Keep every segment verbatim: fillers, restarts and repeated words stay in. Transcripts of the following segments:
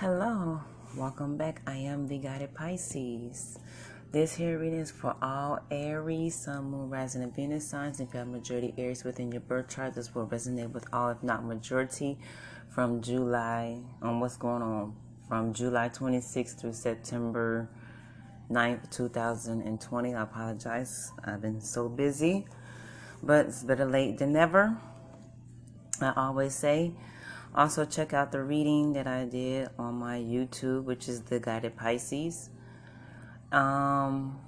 Hello, welcome back. I am The Guided Pisces. This here reading is for all Aries, Sun, Moon, Rising, and Venus signs. If you have majority Aries within your birth chart, this will resonate with all, if not majority, from July, on what's going on, from July twenty-sixth through September ninth, two thousand twenty. I apologize. I've been so busy, but it's better late than never, I always say. Also, check out the reading that I did on my YouTube, which is The Guided Pisces. Um,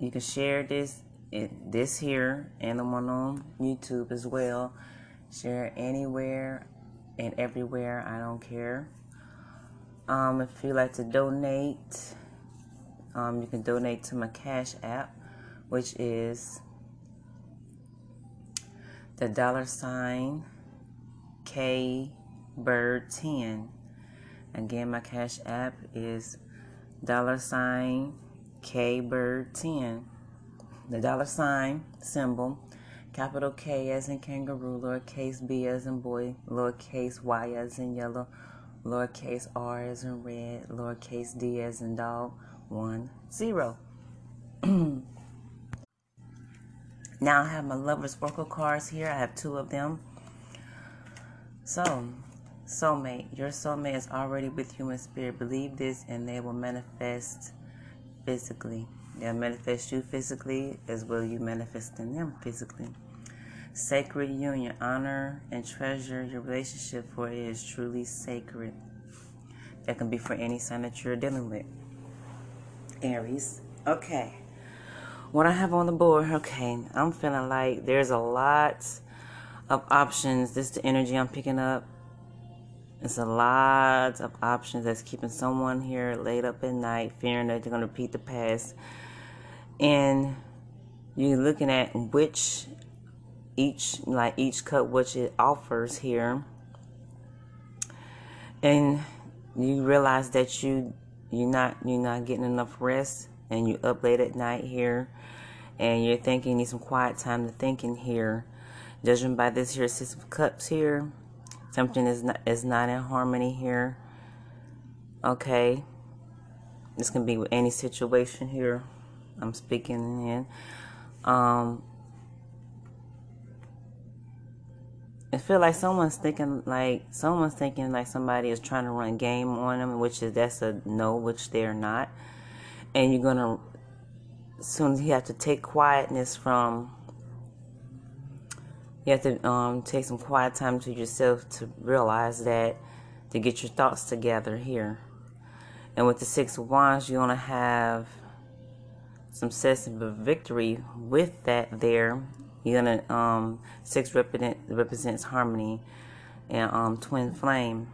you can share this, it, this here, and the one on YouTube as well. Share it anywhere and everywhere. I don't care. Um, if you like to donate, um, you can donate to my Cash App, which is the dollar sign K Bird ten. Again, my Cash App is dollar sign K Bird ten. The dollar sign symbol, capital K as in kangaroo, lowercase b as in boy, lowercase y as in yellow, lowercase r as in red, lowercase d as in dog, one, zero. Now I have my Lover's Oracle cards here. I have two of them. So, soulmate. Your soulmate is already with you in spirit. Believe this and they will manifest physically. They'll manifest you physically as well you manifest in them physically. Sacred union. Honor and treasure your relationship, for it is truly sacred. That can be for any sign that you're dealing with, Aries. Okay. What I have on the board. Okay. I'm feeling like there's a lot of options. This is the energy I'm picking up. It's a lot of options that's keeping someone here late up at night, fearing that they're going to repeat the past. And you're looking at which each, like each cup, which it offers here. And you realize that you you're not you're not getting enough rest, and you up late at night here, and you're thinking you need some quiet time to think in here. Judging by this here Six of Cups here, something is not is not in harmony here. Okay, this can be with any situation here I'm speaking in. Um, I feel like someone's thinking like someone's thinking like somebody is trying to run game on them, which is that's a no, which they're not. And you're gonna soon you have to take quietness from. You have to um, take some quiet time to yourself to realize that, to get your thoughts together here. And with the Six of Wands, you're going to have some sense of victory with that there. You're going to, um, six represent, represents harmony and um, twin flame.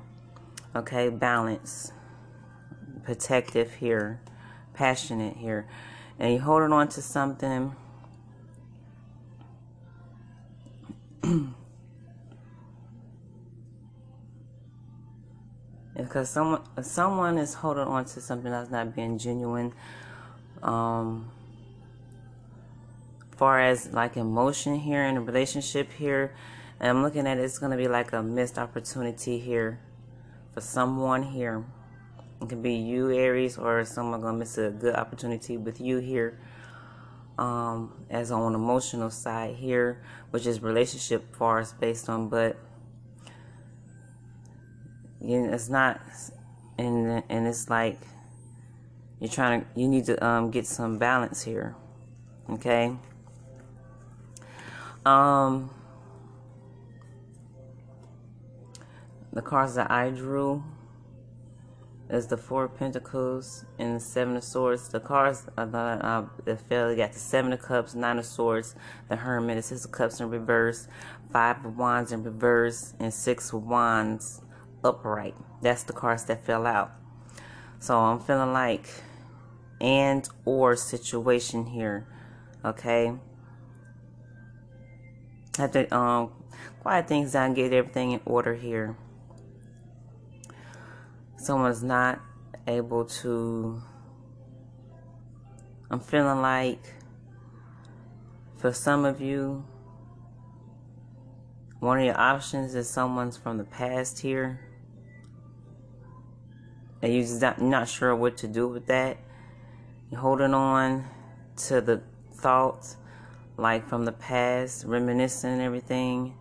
Okay, balance, protective here, passionate here. And you're holding on to something. Because someone someone is holding on to something that's not being genuine, um far as like emotion here in a relationship here. And I'm looking at it, it's going to be like a missed opportunity here for someone here. It could be you, Aries, or someone gonna miss a good opportunity with you here. Um, as on emotional side here, which is relationship far as based on, but you know, it's not, and and it's like you're trying to, you need to um, get some balance here, okay? Um, the cards that I drew is the Four of Pentacles and the Seven of Swords. The cards are the, uh, the failure got the Seven of Cups, Nine of Swords, the Hermit, the Six of Cups in reverse, Five of Wands in reverse, and Six of Wands upright. That's the cards that fell out. So I'm feeling like and or situation here, okay? I have to um, quiet things down, get everything in order here. Someone's not able to, I'm feeling like for some of you, one of your options is someone's from the past here. that you're just not sure what to do with that. You're holding on to the thoughts, like from the past, reminiscing and everything.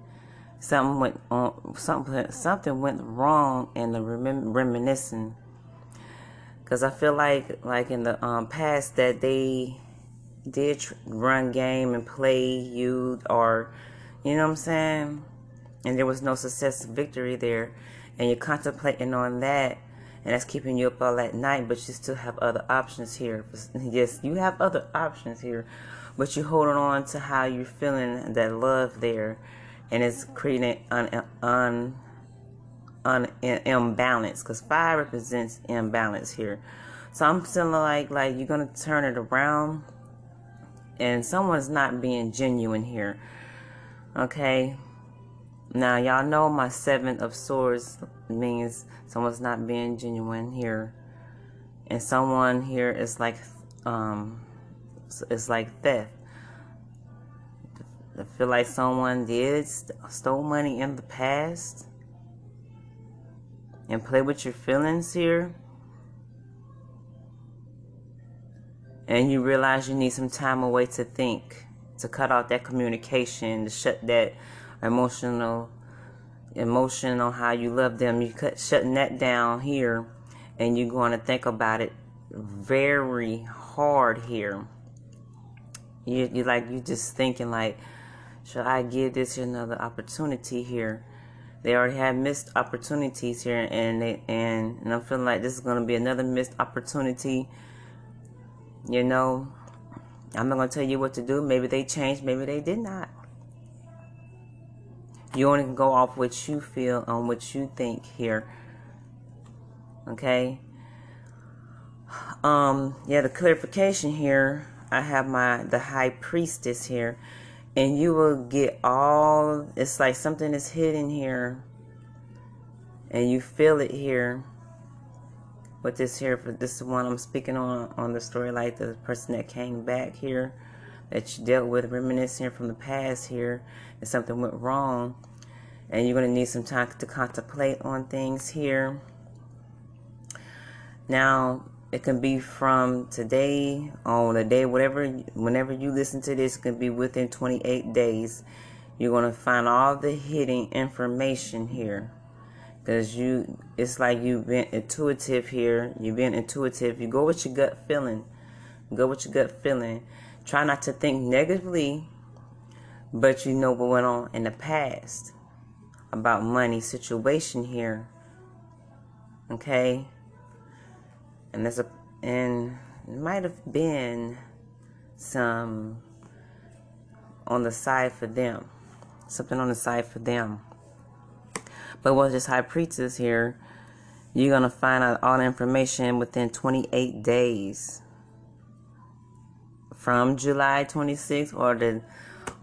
Something went on, something something went wrong in the rem reminiscing. Because I feel like, like in the um, past, that they did run game and play you, or, you know what I'm saying? And there was no success, victory there. And you're contemplating on that, and that's keeping you up all at night, but you still have other options here. Yes, you have other options here, but you're holding on to how you're feeling, that love there. And it's creating an un, un, un, imbalance, because fire represents imbalance here. So I'm feeling like like you're gonna turn it around, and someone's not being genuine here. Okay, now y'all know my Seven of Swords means someone's not being genuine here, and someone here is like um, it's like theft. I feel like someone did st stole money in the past and play with your feelings here. And you realize you need some time away to think, to cut off that communication, to shut that emotional emotion on how you love them. You cut shutting that down here, and you're going to think about it very hard here. You you like you just thinking like, should I give this another opportunity here? They already had missed opportunities here, and they, and, and I'm feeling like this is gonna be another missed opportunity. You know, I'm not gonna tell you what to do. Maybe they changed, maybe they did not. You only can go off what you feel on what you think here. Okay. Um. Yeah, the clarification here. I have my the High Priestess here. And you will get all, it's like something is hidden here, and you feel it here. With this here, for this is one I'm speaking on on the story, like the person that came back here, that you dealt with, reminiscing from the past here, and something went wrong, and you're gonna need some time to contemplate on things here. Now, it can be from today on a day, whatever, whenever you listen to this, it can be within twenty-eight days. You're gonna find all the hidden information here, because you, it's like you've been intuitive here. You've been intuitive. You go with your gut feeling. Go with your gut feeling. Try not to think negatively, but you know what went on in the past about money situation here. Okay. And there's a, and might have been some on the side for them, something on the side for them. But with this High Priestess here, you're gonna find out all the information within twenty-eight days, from July twenty-sixth or the,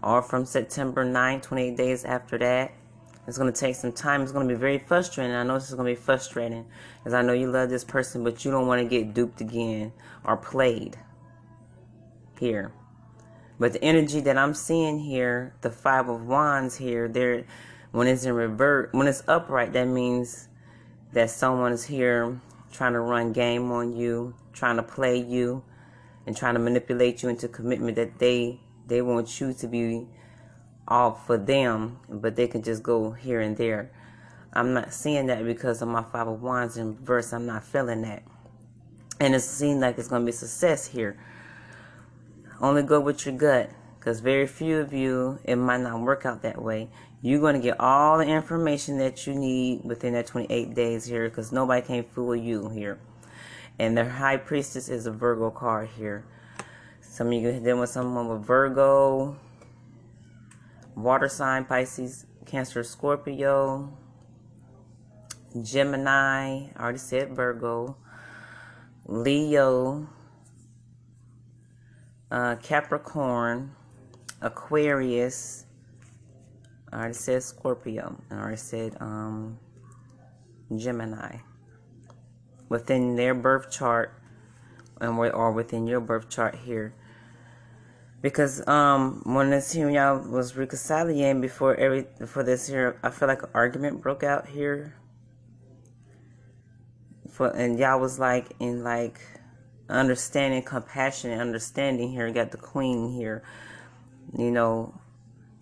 or from September ninth, twenty-eight days after that. It's going to take some time. It's going to be very frustrating. I know this is going to be frustrating, because I know you love this person, but you don't want to get duped again or played here. But the energy that I'm seeing here, the Five of Wands here, there, when it's in reverse, when it's upright, that means that someone is here trying to run game on you, trying to play you, and trying to manipulate you into commitment that they, they want you to be all for them, but they can just go here and there. I'm not seeing that because of my Five of Wands in reverse. I'm not feeling that, and it seems like it's going to be success here. Only go with your gut, because very few of you, it might not work out that way. You're going to get all the information that you need within that twenty-eight days here, because nobody can fool you here. And the High Priestess is a Virgo card here. Some of you dealing with someone with Virgo, water sign, Pisces, Cancer, Scorpio, Gemini, I already said Virgo, Leo, uh, Capricorn, Aquarius, I already said Scorpio, I already said um, Gemini. Within their birth chart, and or within your birth chart here. Because um, when this here, y'all was reconciling before every before this here, I feel like an argument broke out here. for, and y'all was like in like understanding, compassion, and understanding here. You got the Queen here. You know,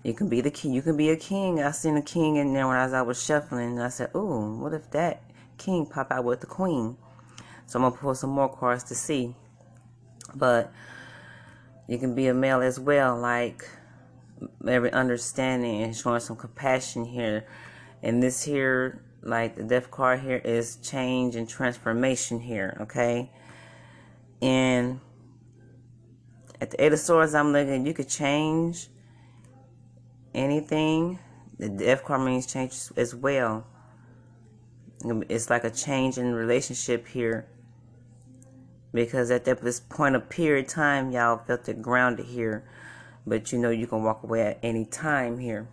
you can be the king. You can be a king. I seen a king in there when I was I was shuffling, and I said, "Ooh, what if that king pop out with the Queen?" So I'm gonna pull some more cards to see. But you can be a male as well, like every understanding and showing some compassion here. And this here, like the Death card here, is change and transformation here, okay? And at the Eight of Swords, I'm looking, you could change anything. The Death card means change as well. It's like a change in relationship here. Because at this point of period time, y'all felt it grounded here. But you know you can walk away at any time here.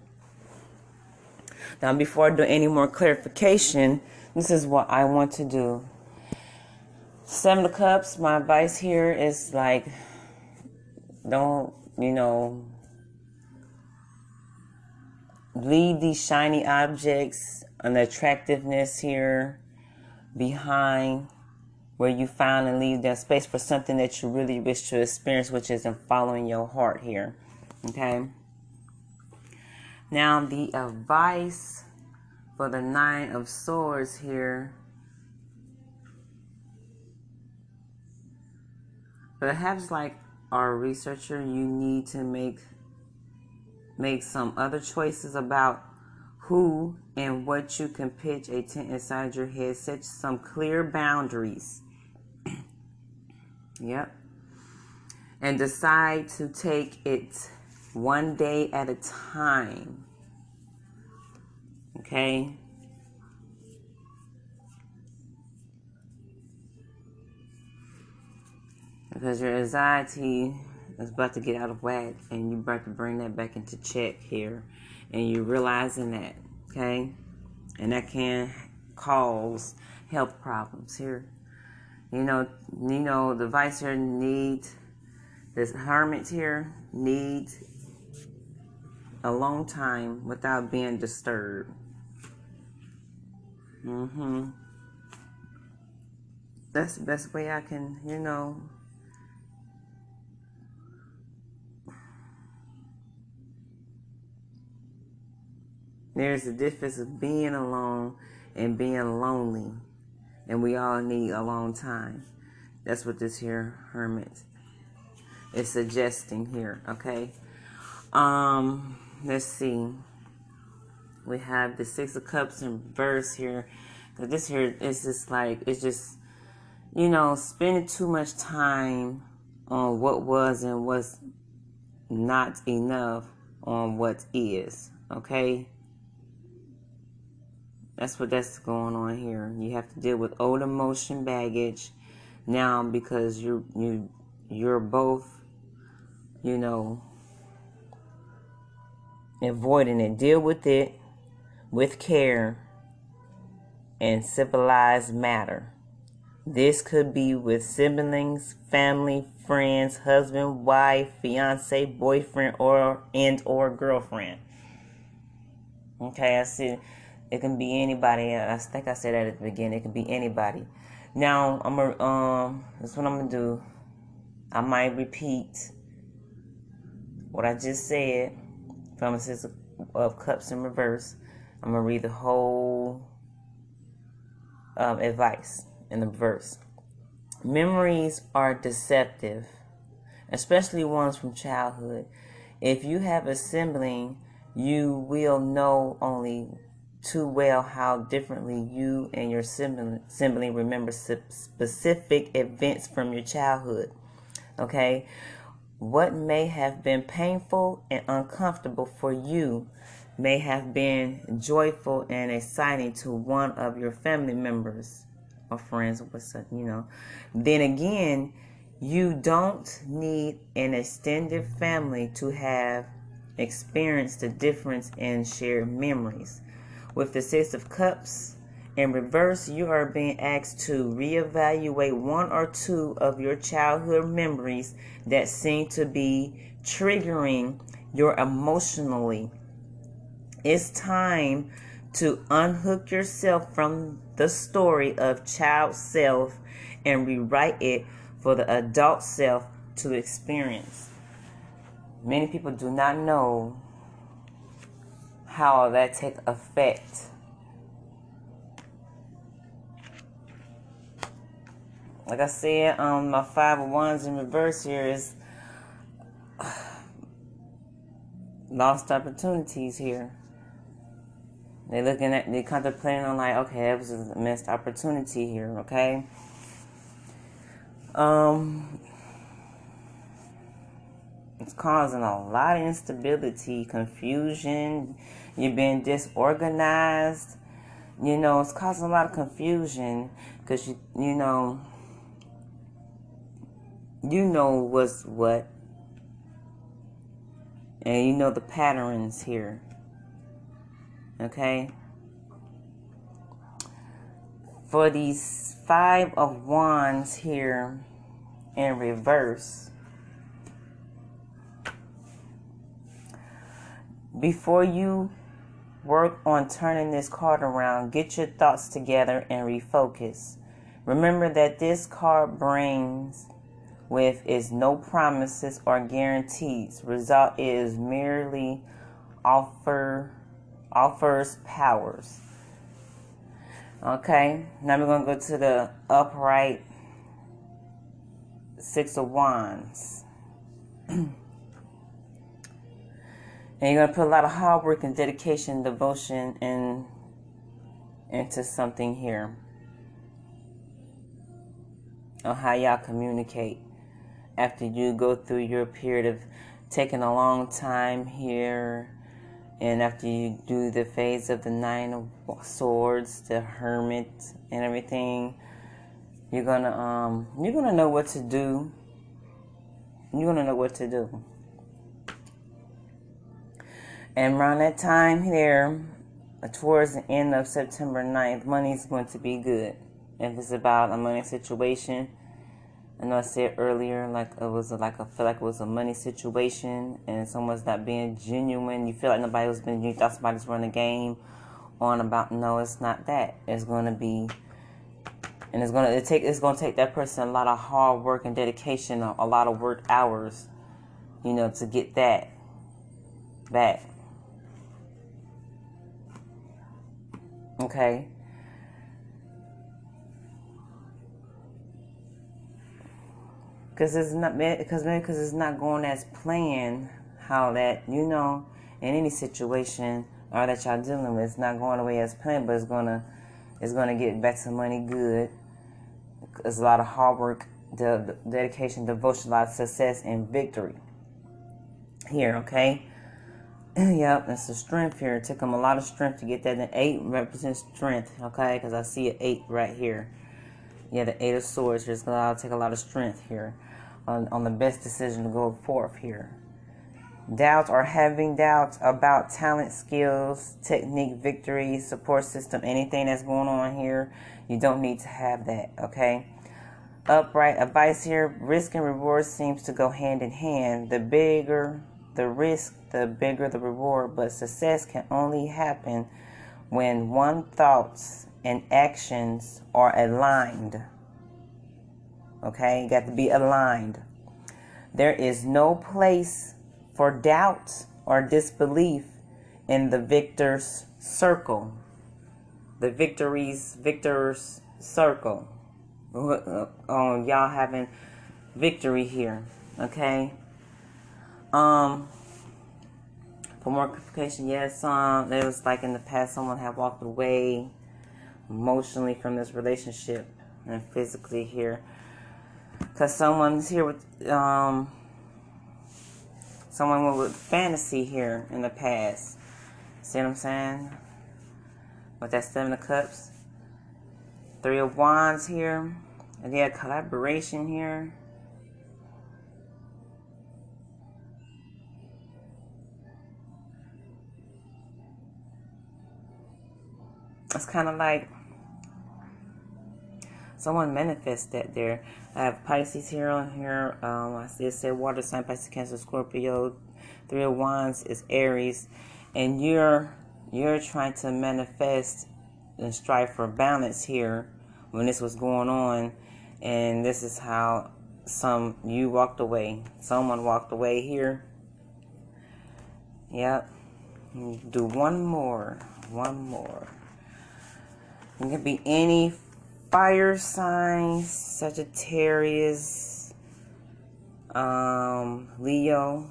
Now, before I do any more clarification, this is what I want to do. Seven of Cups, my advice here is like, don't, you know, leave these shiny objects and attractiveness here behind, where you find and leave that space for something that you really wish to experience, which is in following your heart here, okay? Now, the advice for the Nine of Swords here. Perhaps like our researcher, you need to make, make some other choices about who and what you can pitch a tent inside your head. Set some clear boundaries. Yep. And decide to take it one day at a time. Okay. Because your anxiety is about to get out of whack, and you're about to bring that back into check here. And you're realizing that, okay? And that can cause health problems here. You know, you know, the vice here need, this hermit here need a long time without being disturbed. Mm-hmm. That's the best way I can, you know, there's a difference of being alone and being lonely. And we all need a long time. That's what this here hermit is suggesting here, okay? Um, let's see. We have the Six of Cups in reverse here. But this here is just like, it's just, you know, spending too much time on what was and what's not enough on what is, okay? That's what that's going on here. You have to deal with old emotion baggage now because you you you're both, you know, avoiding it. Deal with it with care and civilized matter. This could be with siblings, family, friends, husband, wife, fiance, boyfriend, or and or girlfriend. Okay, I see. It can be anybody. I think I said that at the beginning. It can be anybody. Now, I'm gonna, um, that's what I'm going to do. I might repeat what I just said from the Six of Cups in reverse. I'm going to read the whole um, advice in the verse. Memories are deceptive, especially ones from childhood. If you have a sibling, you will know only too well how differently you and your sibling, sibling remember specific events from your childhood, okay? What may have been painful and uncomfortable for you may have been joyful and exciting to one of your family members or friends or such, you know. Then again, you don't need an extended family to have experienced the difference in shared memories. With the Six of Cups in reverse, you are being asked to reevaluate one or two of your childhood memories that seem to be triggering your emotionally. It's time to unhook yourself from the story of child self and rewrite it for the adult self to experience. Many people do not know how that takes effect. Like I said, um, my five of wands in reverse here is lost opportunities here. They're looking at, they're contemplating on like, okay, that was a missed opportunity here, okay? Um, it's causing a lot of instability, confusion. You're being disorganized. You know, it's causing a lot of confusion because, you, you know, you know what's what. And you know the patterns here. Okay? For these five of wands here in reverse, before you work on turning this card around, get your thoughts together and refocus. Remember that this card brings with is no promises or guarantees. Result is merely offer offers powers. Okay, now we're gonna go to the upright six of wands. And you're gonna put a lot of hard work and dedication, devotion and into something here. On how y'all communicate. After you go through your period of taking a long time here, and after you do the phase of the nine of swords, the hermit, and everything, you're gonna um you're gonna know what to do. You're gonna know what to do. And around that time there, towards the end of September ninth, money's going to be good. If it's about a money situation. I know I said earlier, like it was like I feel like it was a money situation, and someone's not being genuine. You feel like nobody was being. You thought somebody's running a game on about. No, it's not that. It's gonna be, and it's gonna it take. It's gonna take that person a lot of hard work and dedication, a, a lot of work hours, you know, to get that back. Okay. Cause it's not, cause maybe because it's not going as planned. How that, you know, in any situation or that y'all dealing with, it's not going the way as planned, but it's gonna, it's gonna get back to money good. It's a lot of hard work, de dedication, devotion, a lot of success and victory. Here, okay. Yep, that's the strength here. It took them a lot of strength to get that. An eight represents strength, okay? Cause I see an eight right here. Yeah, the eight of swords. It's gonna take a lot of strength here, on on the best decision to go forth here. Doubts or having doubts about talent, skills, technique, victory, support system, anything that's going on here, you don't need to have that. Okay. Upright advice here. Risk and reward seems to go hand in hand. The bigger the risk, the bigger the reward. But success can only happen when one thoughts and actions are aligned. Okay, you got to be aligned. There is no place for doubt or disbelief in the victor's circle. The victory's victor's circle. Um, y'all having victory here. Okay. Um. For more clarification, yes. Um. It was like in the past, someone had walked away emotionally from this relationship and physically here, because someone's here with um someone with fantasy here in the past. See what I'm saying? With that seven of cups, three of wands here, and they had collaboration here. It's kind of like someone manifests that there. I have Pisces here on here. Um, I see it said water sign, Pisces, Cancer, Scorpio. Three of wands is Aries, and you're You're trying to manifest and strive for balance here when this was going on, and this is how some you walked away. Someone walked away here. Yep. Do one more. One more. It could be any fire signs, Sagittarius, um, Leo,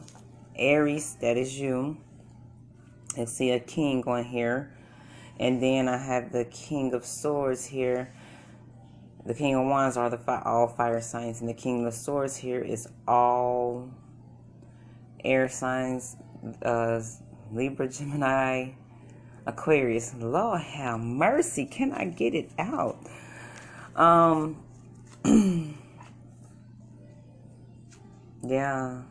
Aries, that is you. I see a king on here. And then I have the king of swords here. The king of wands are the fi all fire signs. And the king of swords here is all air signs, uh, Libra, Gemini, Aquarius. Lord have mercy. Can I get it out? Um, yeah,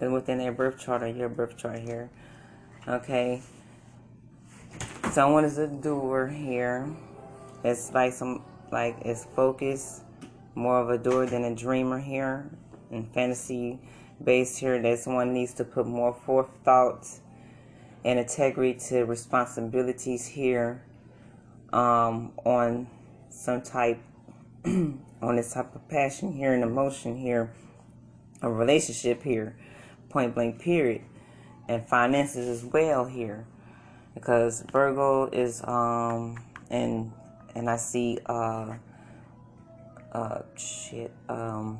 and within their birth chart or your birth chart here, okay, someone is a doer here. It's like some, like it's focused, more of a doer than a dreamer here, and fantasy based here. That someone needs to put more forethought and integrity to responsibilities here, um, on some type, on this type of passion here and emotion here, a relationship here, point blank period, and finances as well here, because Virgo is um and and I see uh uh shit um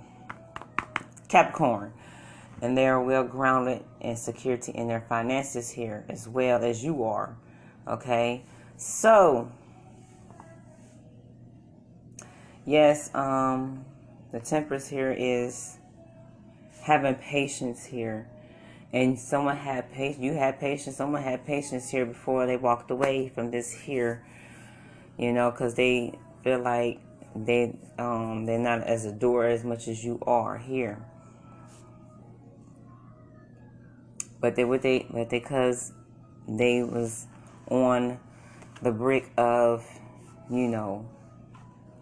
Capricorn, and they are well grounded in security in their finances here as well as you are, okay? So yes, um, the temperance here is having patience here. And someone had patience, you had patience, someone had patience here before they walked away from this here. You know, because they feel like they, um, they're not as a doer as much as you are here. But they, what they, but because they was on the brink of, you know,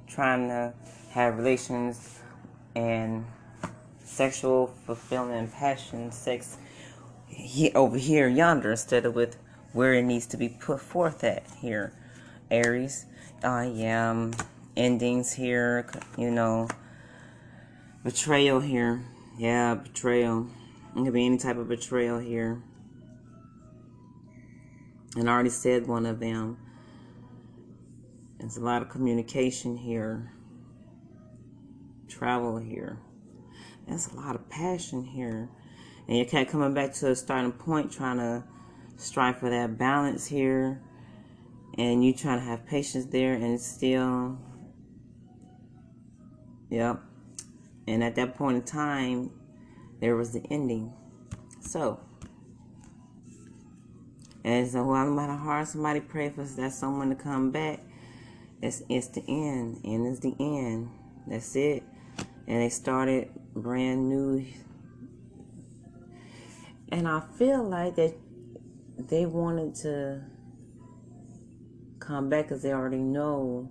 trying to have relations and sexual fulfillment, passion, sex he, over here, yonder, instead of with where it needs to be put forth at here, Aries. Uh, yeah, um, endings here, you know, betrayal here. Yeah, betrayal. It could be any type of betrayal here. And I already said one of them. There's a lot of communication here, travel here. That's a lot of passion here. And you're kind of coming back to a starting point, trying to strive for that balance here. And you trying to have patience there and still, yep. And at that point in time, there was the ending. So, and so while I'm out of heart, somebody pray for that someone to come back. It's, it's the end. End is the end. That's it. And they started brand new. And I feel like that they wanted to come back because they already know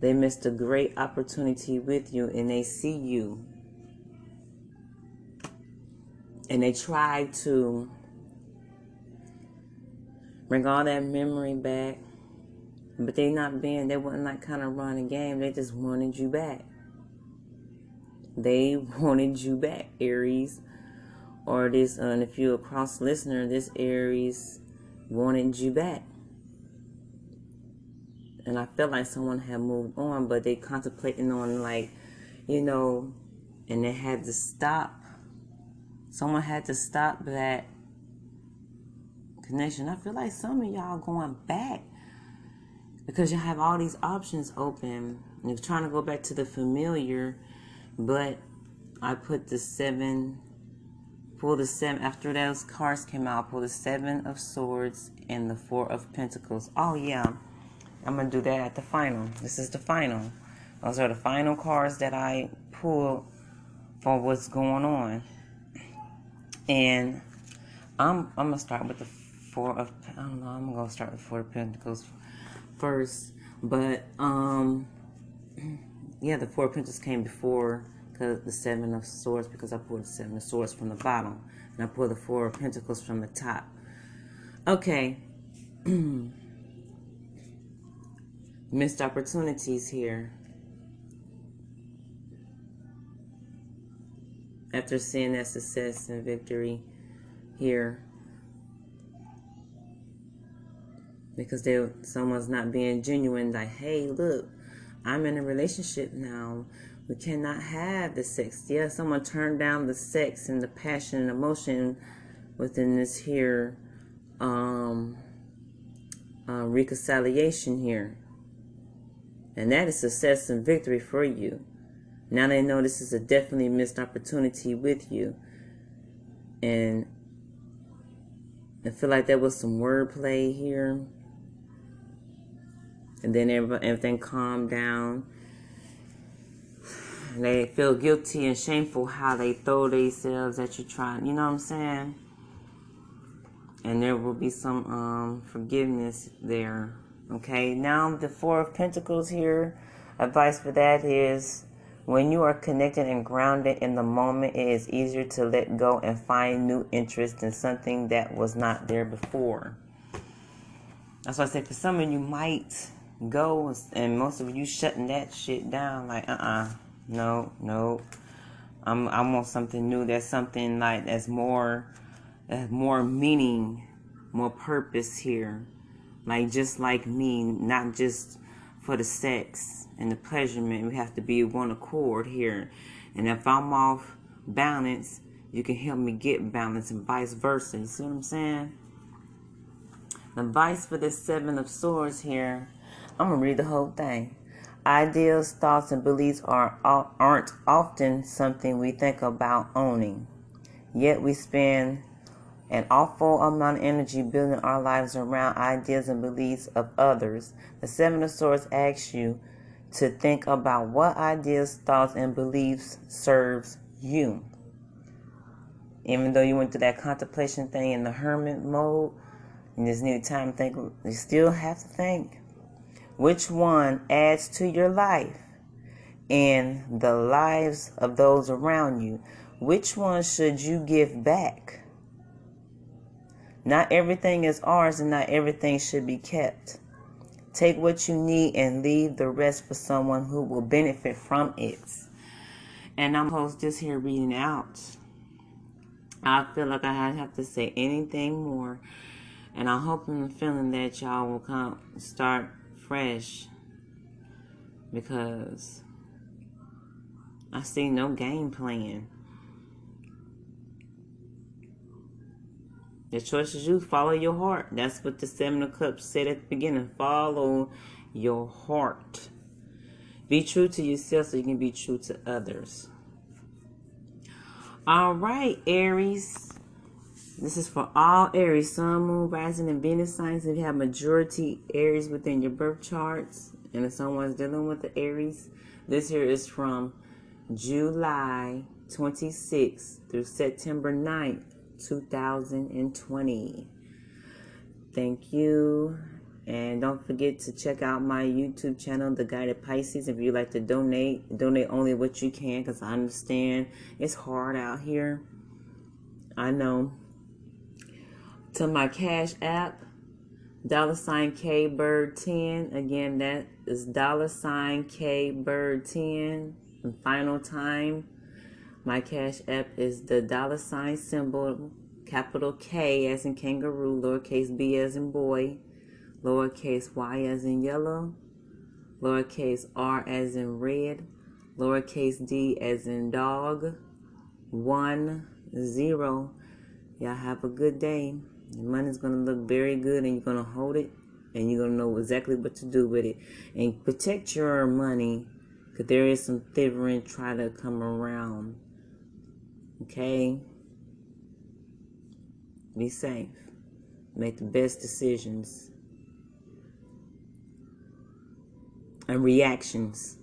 they missed a great opportunity with you, and they see you. And they tried to bring all that memory back, but they not being, they wasn't like kind of running the game. They just wanted you back. They wanted you back, Aries. Or this, uh, and if you're a cross listener, this Aries wanted you back. And I felt like someone had moved on, but they contemplating on, like, you know, and they had to stop. Someone had to stop that connection. I feel like some of y'all going back because you have all these options open. You're trying to go back to the familiar, but I put the seven, pull the seven, after those cards came out, pull the seven of swords and the four of pentacles. Oh yeah, I'm going to do that at the final. This is the final. Those are the final cards that I pull for what's going on. And I'm, I'm going to start with the Four of, I don't know, I'm gonna start with Four of Pentacles first, but um, yeah, the Four of Pentacles came before, cause the Seven of Swords, because I pulled the Seven of Swords from the bottom. And I pull the Four of Pentacles from the top. Okay. Missed opportunities here. After seeing that success and victory here. Because they, someone's not being genuine. Like, hey, look, I'm in a relationship now. We cannot have the sex. Yeah, someone turned down the sex and the passion and emotion within this here um, uh, reconciliation here. And that is success and victory for you. Now they know this is a definitely missed opportunity with you. And I feel like there was some wordplay here. And then everything calmed down. They feel guilty and shameful how they throw themselves at you trying, you know what I'm saying? And there will be some um, forgiveness there. Okay, now the Four of Pentacles here. Advice for that is when you are connected and grounded in the moment, it is easier to let go and find new interest in something that was not there before. That's why I say for some of you might go, and most of you shutting that shit down like, uh-uh. No, no. I'm, I want something new. That's something like that's more, that's more meaning, more purpose here. Like just like me, not just for the sex and the pleasurement. We have to be one accord here. And if I'm off balance, you can help me get balance, and vice versa. You see what I'm saying? The advice for this Seven of Swords here. I'm gonna read the whole thing. Ideas, thoughts, and beliefs are, aren't often something we think about owning. Yet we spend an awful amount of energy building our lives around ideas and beliefs of others. The Seven of Swords asks you to think about what ideas, thoughts, and beliefs serves you. Even though you went through that contemplation thing in the hermit mode, and just need time to think, you still have to think. Which one adds to your life and the lives of those around you? Which one should you give back? Not everything is ours and not everything should be kept. Take what you need and leave the rest for someone who will benefit from it. And I'm supposed to just here reading out. I feel like I have to say anything more. And I'm hoping and feeling that y'all will come start fresh, because I see no game plan. The choice is you. Follow your heart. That's what the Seven of Cups said at the beginning. Follow your heart. Be true to yourself so you can be true to others. All right, Aries. This is for all Aries, Sun, Moon, Rising, and Venus signs. If you have majority Aries within your birth charts, and if someone's dealing with the Aries, this here is from July twenty-sixth through September ninth, two thousand twenty. Thank you. And don't forget to check out my YouTube channel, The Guided Pisces. If you'd like to donate, donate only what you can, because I understand it's hard out here. I know. To my Cash App, dollar sign K Bird ten. Again, that is dollar sign K Bird ten. And final time, my Cash App is the dollar sign symbol, capital K as in kangaroo, lowercase b as in boy, lowercase y as in yellow, lowercase r as in red, lowercase d as in dog, one, zero. Y'all have a good day. Your money's going to look very good, and you're going to hold it, and you're going to know exactly what to do with it. And protect your money, because there is some thievery try to come around. Okay? Be safe. Make the best decisions and reactions.